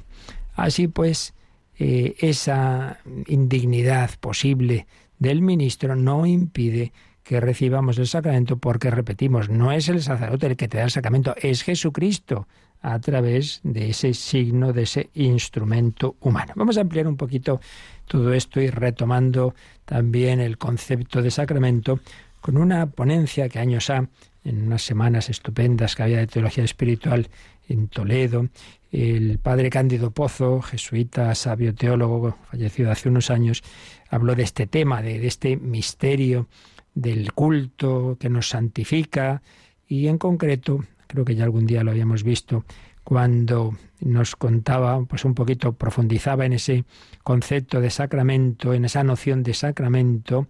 Así pues, eh, esa indignidad posible del ministro no impide que recibamos el sacramento, porque, repetimos, no es el sacerdote el que te da el sacramento, es Jesucristo a través de ese signo, de ese instrumento humano. Vamos a ampliar un poquito todo esto y retomando también el concepto de sacramento, con una ponencia que años ha, en unas semanas estupendas que había de teología espiritual en Toledo, el padre Cándido Pozo, jesuita, sabio teólogo, fallecido hace unos años, habló de este tema, de, de este misterio del culto que nos santifica, y en concreto, creo que ya algún día lo habíamos visto, cuando nos contaba, pues un poquito profundizaba en ese concepto de sacramento, en esa noción de sacramento,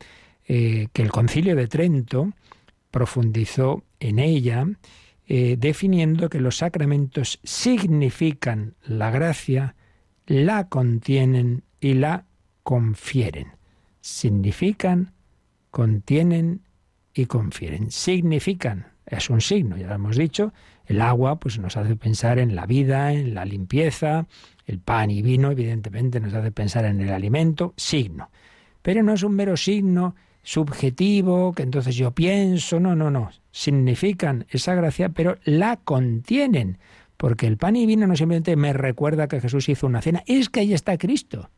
Eh, que el Concilio de Trento profundizó en ella, eh, definiendo que los sacramentos significan la gracia, la contienen y la confieren. Significan, contienen y confieren. Significan, es un signo, ya lo hemos dicho, el agua pues nos hace pensar en la vida, en la limpieza, el pan y vino evidentemente nos hace pensar en el alimento, signo. Pero no es un mero signo subjetivo, que entonces yo pienso, no, no, no. Significan esa gracia, pero la contienen, porque el pan y vino no simplemente me recuerda que Jesús hizo una cena, es que ahí está Cristo,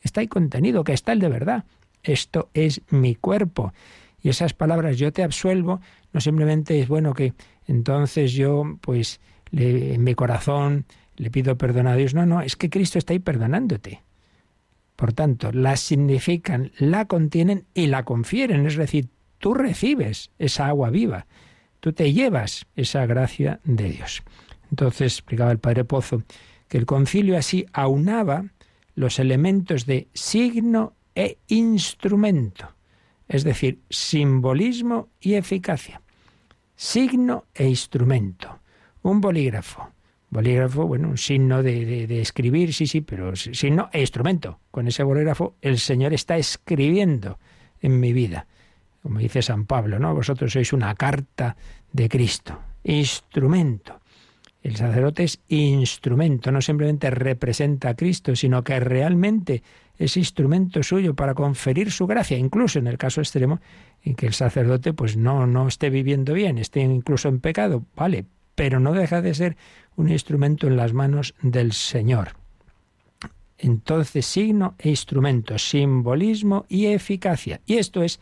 está ahí contenido, que está el de verdad. Esto es mi cuerpo. Y esas palabras, yo te absuelvo, no simplemente es bueno que entonces yo, pues, le, en mi corazón le pido perdón a Dios. No, no, es que Cristo está ahí perdonándote. Por tanto, la significan, la contienen y la confieren. Es decir, tú recibes esa agua viva, tú te llevas esa gracia de Dios. Entonces, explicaba el padre Pozo, que el concilio así aunaba los elementos de signo e instrumento, es decir, simbolismo y eficacia. Signo e instrumento. Un bolígrafo. Bolígrafo, bueno, un signo de, de, de escribir, sí, sí, pero signo e instrumento. Con ese bolígrafo el Señor está escribiendo en mi vida. Como dice San Pablo, ¿no? Vosotros sois una carta de Cristo. Instrumento. El sacerdote es instrumento. No simplemente representa a Cristo, sino que realmente es instrumento suyo para conferir su gracia. Incluso en el caso extremo en que el sacerdote pues no, no esté viviendo bien, esté incluso en pecado, vale, pero no deja de ser un instrumento en las manos del Señor. Entonces, signo e instrumento, simbolismo y eficacia. Y esto es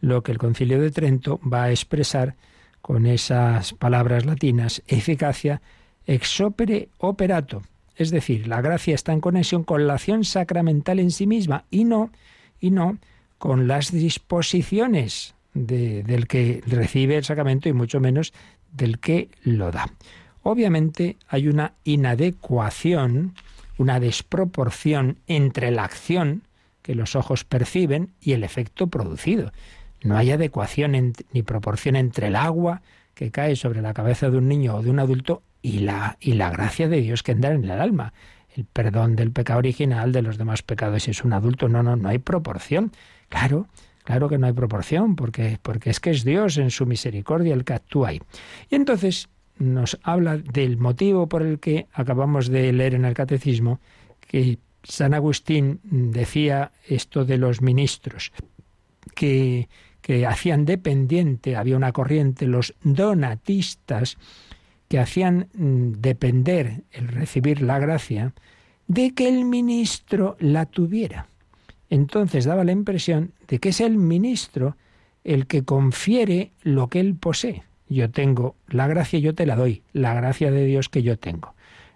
lo que el Concilio de Trento va a expresar con esas palabras latinas, eficacia, ex opere operato. Es decir, la gracia está en conexión con la acción sacramental en sí misma y no, y no con las disposiciones de, del que recibe el sacramento y mucho menos del que lo da. Obviamente hay una inadecuación, una desproporción entre la acción que los ojos perciben y el efecto producido. No hay adecuación en, ni proporción entre el agua que cae sobre la cabeza de un niño o de un adulto y la, y la gracia de Dios que entra en el alma. El perdón del pecado original, de los demás pecados, si es un adulto, no, no, no hay proporción. Claro, claro que no hay proporción, porque, porque es que es Dios en su misericordia el que actúa ahí. Y entonces nos habla del motivo por el que acabamos de leer en el Catecismo que San Agustín decía esto de los ministros, que, que hacían dependiente, había una corriente, los donatistas, que hacían depender el recibir la gracia de que el ministro la tuviera. Entonces daba la impresión de que es el ministro el que confiere lo que él posee. Yo tengo la gracia, yo te la doy, la gracia de Dios que yo tengo.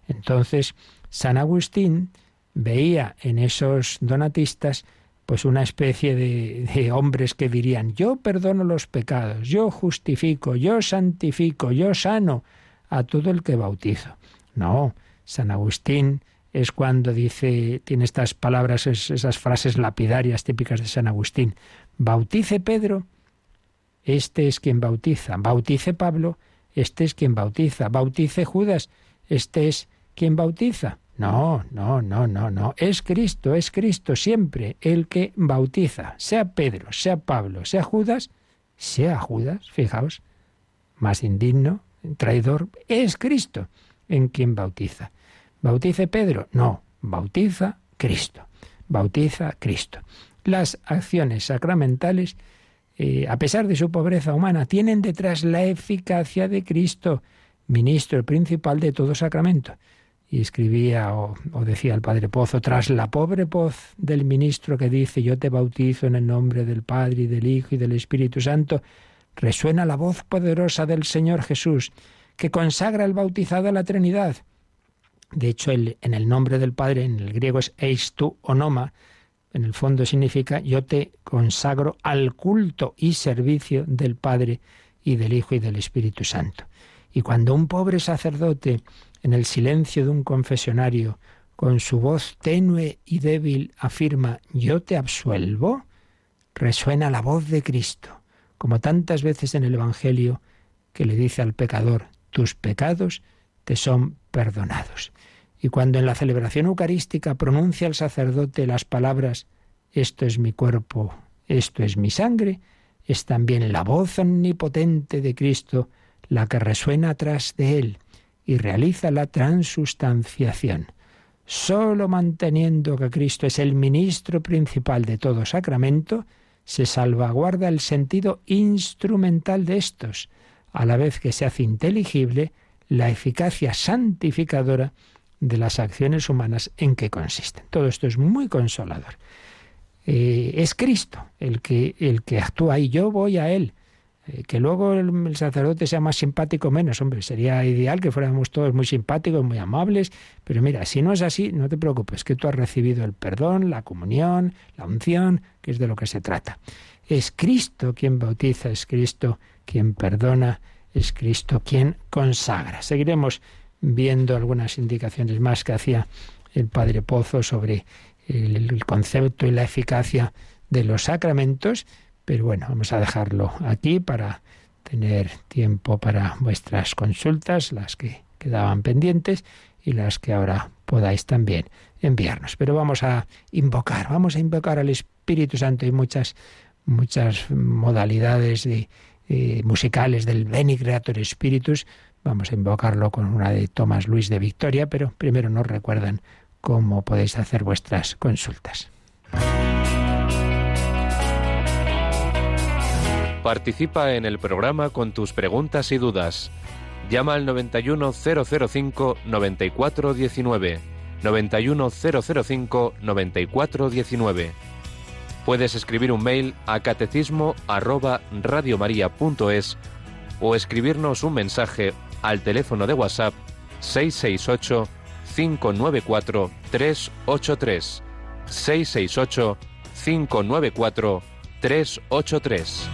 Entonces San Agustín veía en esos donatistas pues una especie de, de hombres que dirían: yo perdono los pecados, yo justifico, yo santifico, yo sano a todo el que bautizo. No, San Agustín es cuando dice, tiene estas palabras, esas frases lapidarias típicas de San Agustín: bautice Pedro, este es quien bautiza; bautice Pablo, este es quien bautiza; bautice Judas, este es quien bautiza. No, no, no, no, no. Es Cristo, es Cristo siempre el que bautiza. Sea Pedro, sea Pablo, sea Judas, sea Judas, fijaos, más indigno, traidor, es Cristo en quien bautiza. ¿Bautice Pedro? No, bautiza Cristo, bautiza Cristo. Las acciones sacramentales, eh, a pesar de su pobreza humana, tienen detrás la eficacia de Cristo, ministro principal de todo sacramento. Y escribía o, o decía el padre Pozo: tras la pobre voz del ministro que dice «yo te bautizo en el nombre del Padre y del Hijo y del Espíritu Santo», resuena la voz poderosa del Señor Jesús, que consagra al bautizado a la Trinidad. De hecho, el, en el nombre del Padre, en el griego es «eis tu onoma», en el fondo significa «yo te consagro al culto y servicio del Padre y del Hijo y del Espíritu Santo». Y cuando un pobre sacerdote, en el silencio de un confesionario, con su voz tenue y débil afirma «yo te absuelvo», resuena la voz de Cristo, como tantas veces en el Evangelio, que le dice al pecador: tus pecados te son perdonados. Y cuando en la celebración eucarística pronuncia el sacerdote las palabras «esto es mi cuerpo, esto es mi sangre», es también la voz omnipotente de Cristo la que resuena tras de él y realiza la transustanciación. Solo manteniendo que Cristo es el ministro principal de todo sacramento, se salvaguarda el sentido instrumental de estos, a la vez que se hace inteligible la eficacia santificadora de las acciones humanas en que consisten. Todo esto es muy consolador. eh, es Cristo el que, el que actúa y yo voy a Él. Eh, que luego el, el sacerdote sea más simpático o menos, hombre, sería ideal que fuéramos todos muy simpáticos, muy amables, pero mira, si no es así, no te preocupes, que tú has recibido el perdón, la comunión, la unción, que es de lo que se trata. Es Cristo quien bautiza, es Cristo quien perdona, es Cristo quien consagra. Seguiremos viendo algunas indicaciones más que hacía el Padre Pozo sobre el concepto y la eficacia de los sacramentos, pero bueno, vamos a dejarlo aquí para tener tiempo para vuestras consultas, las que quedaban pendientes y las que ahora podáis también enviarnos. Pero vamos a invocar, vamos a invocar al Espíritu Santo y muchas, muchas modalidades de, eh, musicales del Veni Creator Spiritus. Vamos a invocarlo con una de Tomás Luis de Victoria, pero primero nos recuerdan cómo podéis hacer vuestras consultas. Participa en el programa con tus preguntas y dudas. Llama al nueve uno cero cero cinco nueve cuatro uno nueve, nueve uno cero cero cinco nueve cuatro uno nueve. Puedes escribir un mail a catecismo arroba radiomaria punto es o escribirnos un mensaje al teléfono de WhatsApp seis seis ocho cinco nueve cuatro tres ocho tres, seis seis ocho cinco nueve cuatro tres ocho tres.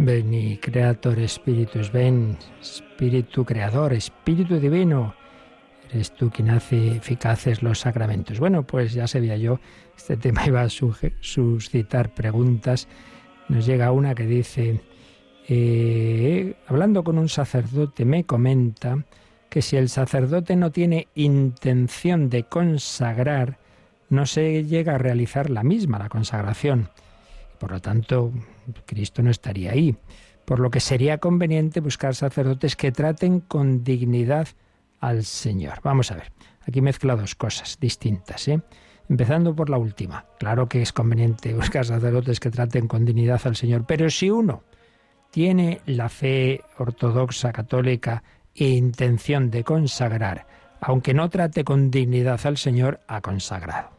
Veni Creator Spiritus, ven, Espíritu Creador, Espíritu Divino, eres tú quien hace eficaces los sacramentos. Bueno, pues ya sabía yo, este tema iba a suscitar preguntas. Nos llega una que dice, eh, hablando con un sacerdote, me comenta que si el sacerdote no tiene intención de consagrar, no se llega a realizar la misma, la consagración. Por lo tanto, Cristo no estaría ahí. Por lo que sería conveniente buscar sacerdotes que traten con dignidad al Señor. Vamos a ver, aquí mezcla dos cosas distintas, ¿eh? Empezando por la última. Claro que es conveniente buscar sacerdotes que traten con dignidad al Señor, pero si uno tiene la fe ortodoxa, católica, e intención de consagrar, aunque no trate con dignidad al Señor, ha consagrado.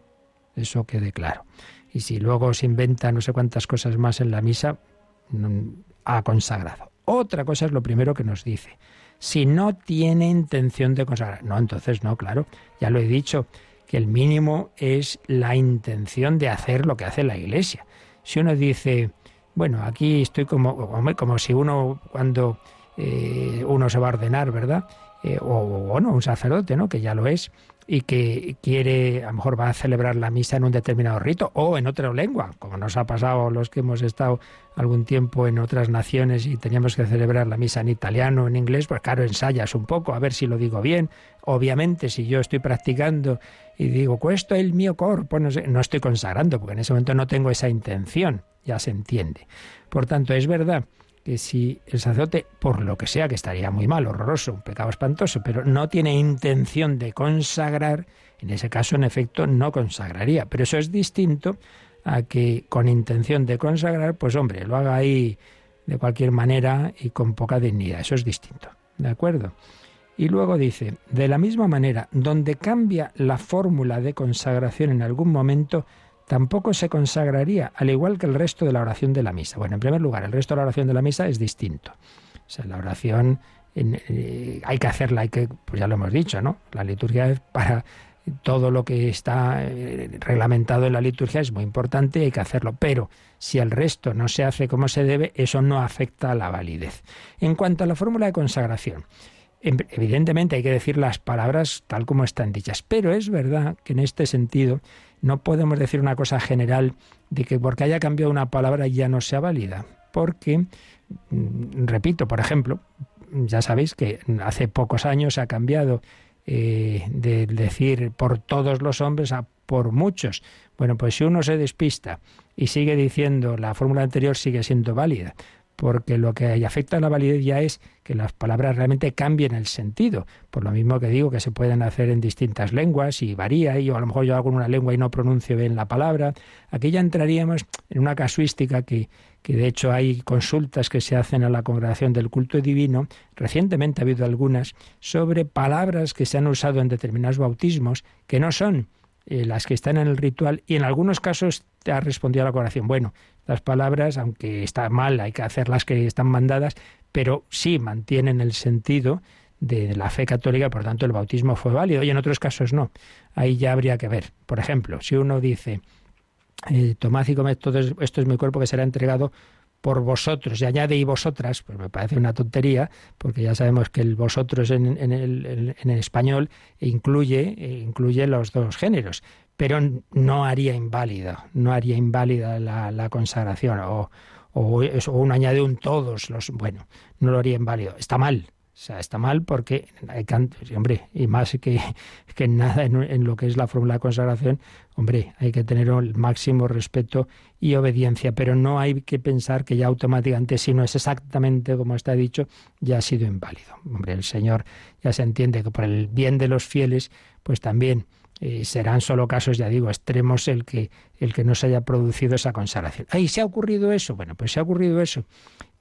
Eso quede claro. Y si luego se inventa no sé cuántas cosas más en la misa, ha consagrado. Otra cosa es lo primero que nos dice. Si no tiene intención de consagrar, no, entonces no, claro, ya lo he dicho, que el mínimo es la intención de hacer lo que hace la Iglesia. Si uno dice, bueno, aquí estoy como, como si uno cuando eh, uno se va a ordenar, ¿verdad? Eh, o, o no, un sacerdote, ¿no? Que ya lo es, y que quiere, a lo mejor va a celebrar la misa en un determinado rito o en otra lengua, como nos ha pasado a los que hemos estado algún tiempo en otras naciones y teníamos que celebrar la misa en italiano o en inglés, pues claro, ensayas un poco, a ver si lo digo bien. Obviamente, si yo estoy practicando y digo, cuesto el mio corpo, no sé, no estoy consagrando, porque en ese momento no tengo esa intención, ya se entiende. Por tanto, es verdad que si el sacerdote, por lo que sea, que estaría muy mal, horroroso, un pecado espantoso, pero no tiene intención de consagrar, en ese caso, en efecto, no consagraría. Pero eso es distinto a que con intención de consagrar, pues hombre, lo haga ahí de cualquier manera y con poca dignidad. Eso es distinto, ¿de acuerdo? Y luego dice, de la misma manera, donde cambia la fórmula de consagración en algún momento, tampoco se consagraría, al igual que el resto de la oración de la misa. Bueno, en primer lugar, el resto de la oración de la misa es distinto. O sea, la oración en, eh, hay que hacerla, hay que, pues ya lo hemos dicho, ¿no? La liturgia es para todo lo que está eh, reglamentado en la liturgia, es muy importante y hay que hacerlo. Pero si el resto no se hace como se debe, eso no afecta a la validez. En cuanto a la fórmula de consagración, evidentemente hay que decir las palabras tal como están dichas, pero es verdad que en este sentido no podemos decir una cosa general de que porque haya cambiado una palabra ya no sea válida, porque, repito, por ejemplo, ya sabéis que hace pocos años ha cambiado eh, de decir por todos los hombres a por muchos. Bueno, pues si uno se despista y sigue diciendo la fórmula anterior, sigue siendo válida, porque lo que afecta a la validez ya es que las palabras realmente cambien el sentido. Por lo mismo que digo que se pueden hacer en distintas lenguas y varía, y a lo mejor yo hago en una lengua y no pronuncio bien la palabra. Aquí ya entraríamos en una casuística que, que de hecho hay consultas que se hacen a la Congregación del Culto Divino. Recientemente ha habido algunas sobre palabras que se han usado en determinados bautismos que no son eh, las que están en el ritual, y en algunos casos te ha respondido a la Congregación, bueno, las palabras, aunque está mal, hay que hacerlas que están mandadas, pero sí mantienen el sentido de la fe católica, por tanto el bautismo fue válido, y en otros casos no. Ahí ya habría que ver. Por ejemplo, si uno dice, eh, tomad y comed, todo es, esto es mi cuerpo que será entregado por vosotros, y añade y vosotras, pues me parece una tontería, porque ya sabemos que el vosotros en, en, el, en el español incluye, incluye los dos géneros, pero no haría inválida, no haría inválida la, la consagración, o, o, o uno añade un todos, los, bueno, no lo haría inválido, está mal. O sea, está mal porque, hombre, y más que, que nada en, en lo que es la fórmula de consagración, hombre, hay que tener el máximo respeto y obediencia, pero no hay que pensar que ya automáticamente, si no es exactamente como está dicho, ya ha sido inválido. Hombre, el Señor ya se entiende que por el bien de los fieles, pues también eh, serán solo casos, ya digo, extremos el que, el que no se haya producido esa consagración. ¡Ay, se ha ocurrido eso! Bueno, pues se ha ocurrido eso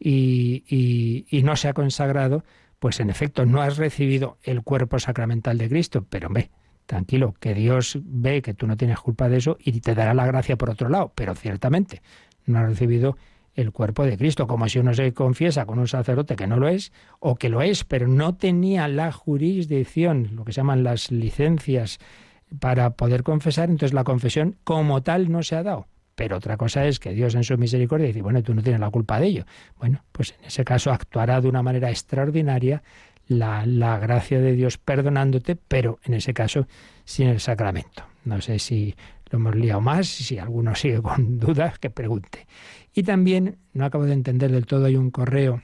y, y, y no se ha consagrado, pues en efecto no has recibido el cuerpo sacramental de Cristo, pero hombre, tranquilo, que Dios ve que tú no tienes culpa de eso y te dará la gracia por otro lado, pero ciertamente no has recibido el cuerpo de Cristo, como si uno se confiesa con un sacerdote que no lo es, o que lo es, pero no tenía la jurisdicción, lo que se llaman las licencias para poder confesar, entonces la confesión como tal no se ha dado. Pero otra cosa es que Dios en su misericordia dice, bueno, tú no tienes la culpa de ello. Bueno, pues en ese caso actuará de una manera extraordinaria la, la gracia de Dios perdonándote, pero en ese caso sin el sacramento. No sé si lo hemos liado más. Si alguno sigue con dudas, que pregunte. Y también, no acabo de entender del todo, hay un correo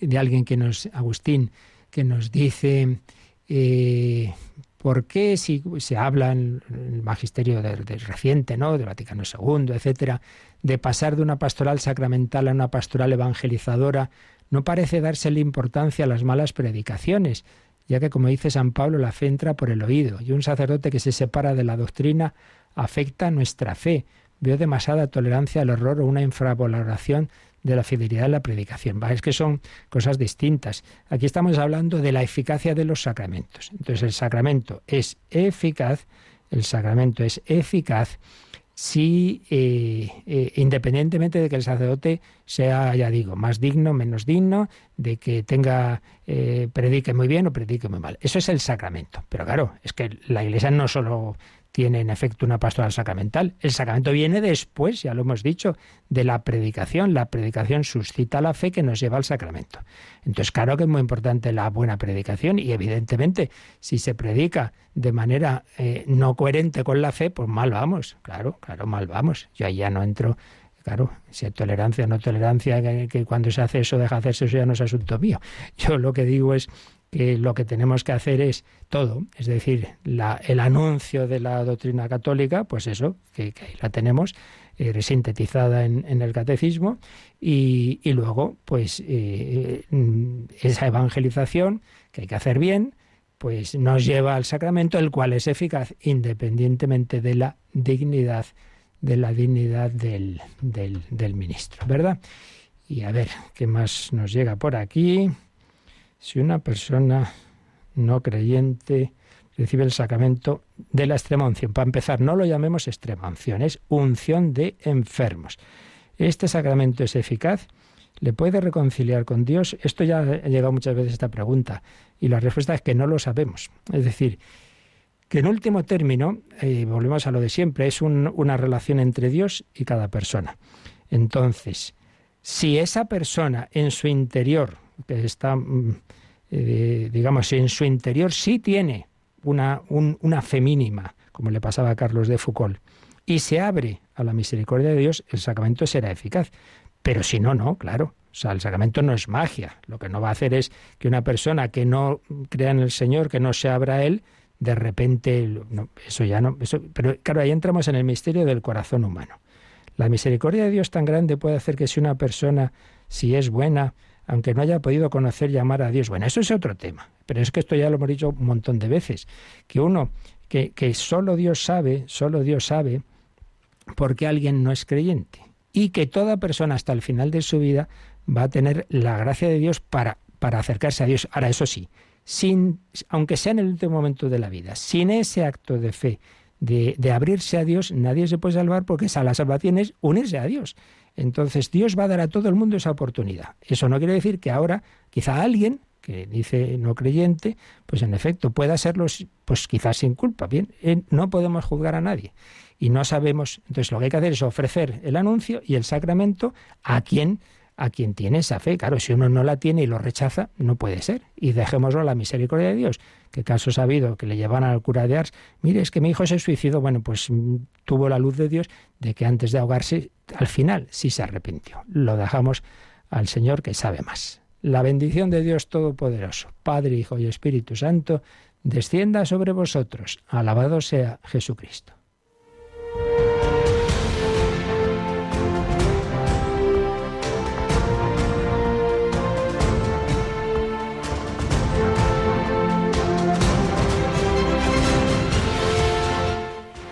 de alguien que nos, Agustín, que nos dice, eh, ¿por qué si se habla en el magisterio del de reciente, ¿no?, del Vaticano segundo, etcétera, de pasar de una pastoral sacramental a una pastoral evangelizadora? No parece dársele importancia a las malas predicaciones, ya que, como dice San Pablo, la fe entra por el oído, y un sacerdote que se separa de la doctrina afecta nuestra fe. Veo demasiada tolerancia al error o una infravaloración de la fidelidad de la predicación. Bah, es que son cosas distintas. Aquí estamos hablando de la eficacia de los sacramentos. Entonces, el sacramento es eficaz, el sacramento es eficaz si, eh, eh, independientemente de que el sacerdote sea, ya digo, más digno, menos digno, de que tenga, eh, predique muy bien o predique muy mal. Eso es el sacramento. Pero claro, es que la Iglesia no solo tiene en efecto una pastoral sacramental. El sacramento viene después, ya lo hemos dicho, de la predicación. La predicación suscita la fe que nos lleva al sacramento. Entonces, claro que es muy importante la buena predicación, y evidentemente, si se predica de manera eh, no coherente con la fe, pues mal vamos, claro, claro, mal vamos. Yo ahí ya no entro, claro, si hay tolerancia o no tolerancia, que, que cuando se hace eso, deja de hacerse eso, ya no es asunto mío. Yo lo que digo es que lo que tenemos que hacer es todo, es decir, la, el anuncio de la doctrina católica, pues eso, que, que ahí la tenemos eh, sintetizada en, en el catecismo, y, y luego, pues eh, esa evangelización que hay que hacer bien, pues nos lleva al sacramento, el cual es eficaz independientemente de la dignidad, de la dignidad del, del, del ministro, ¿verdad? Y a ver, ¿qué más nos llega por aquí? Si una persona no creyente recibe el sacramento de la extrema unción, para empezar, no lo llamemos extrema unción, es unción de enfermos. Este sacramento es eficaz, le puede reconciliar con Dios. Esto ya ha llegado muchas veces esta pregunta, y la respuesta es que no lo sabemos. Es decir, que en último término, eh, volvemos a lo de siempre, es un, una relación entre Dios y cada persona. Entonces, si esa persona en su interior, que está, eh, digamos, en su interior sí tiene una, un, una fe mínima, como le pasaba a Carlos de Foucauld, y se abre a la misericordia de Dios, el sacramento será eficaz. Pero si no, no, claro. O sea, el sacramento no es magia. Lo que no va a hacer es que una persona que no crea en el Señor, que no se abra a Él, de repente, no, eso ya no... Eso, pero claro, ahí entramos en el misterio del corazón humano. La misericordia de Dios tan grande puede hacer que si una persona, si es buena, aunque no haya podido conocer, llamar a Dios. Bueno, eso es otro tema, pero es que esto ya lo hemos dicho un montón de veces, que uno, que, que solo Dios sabe, solo Dios sabe por qué alguien no es creyente, y que toda persona hasta el final de su vida va a tener la gracia de Dios para, para acercarse a Dios. Ahora, eso sí, sin, aunque sea en el último momento de la vida, sin ese acto de fe, de, de abrirse a Dios, nadie se puede salvar, porque esa, la salvación es unirse a Dios. Entonces Dios va a dar a todo el mundo esa oportunidad. Eso no quiere decir que ahora quizá alguien que dice no creyente, pues en efecto pueda serlo, pues quizás sin culpa. Bien, no podemos juzgar a nadie y no sabemos. Entonces lo que hay que hacer es ofrecer el anuncio y el sacramento a quien, a quien tiene esa fe. Claro, si uno no la tiene y lo rechaza, no puede ser. Y dejémoslo a la misericordia de Dios. Que caso sabido que le llevaban al cura de Ars, mire, es que mi hijo se suicidó. Bueno, pues tuvo la luz de Dios de que antes de ahogarse, al final sí se arrepintió. Lo dejamos al Señor, que sabe más. La bendición de Dios Todopoderoso, Padre, Hijo y Espíritu Santo, descienda sobre vosotros. Alabado sea Jesucristo.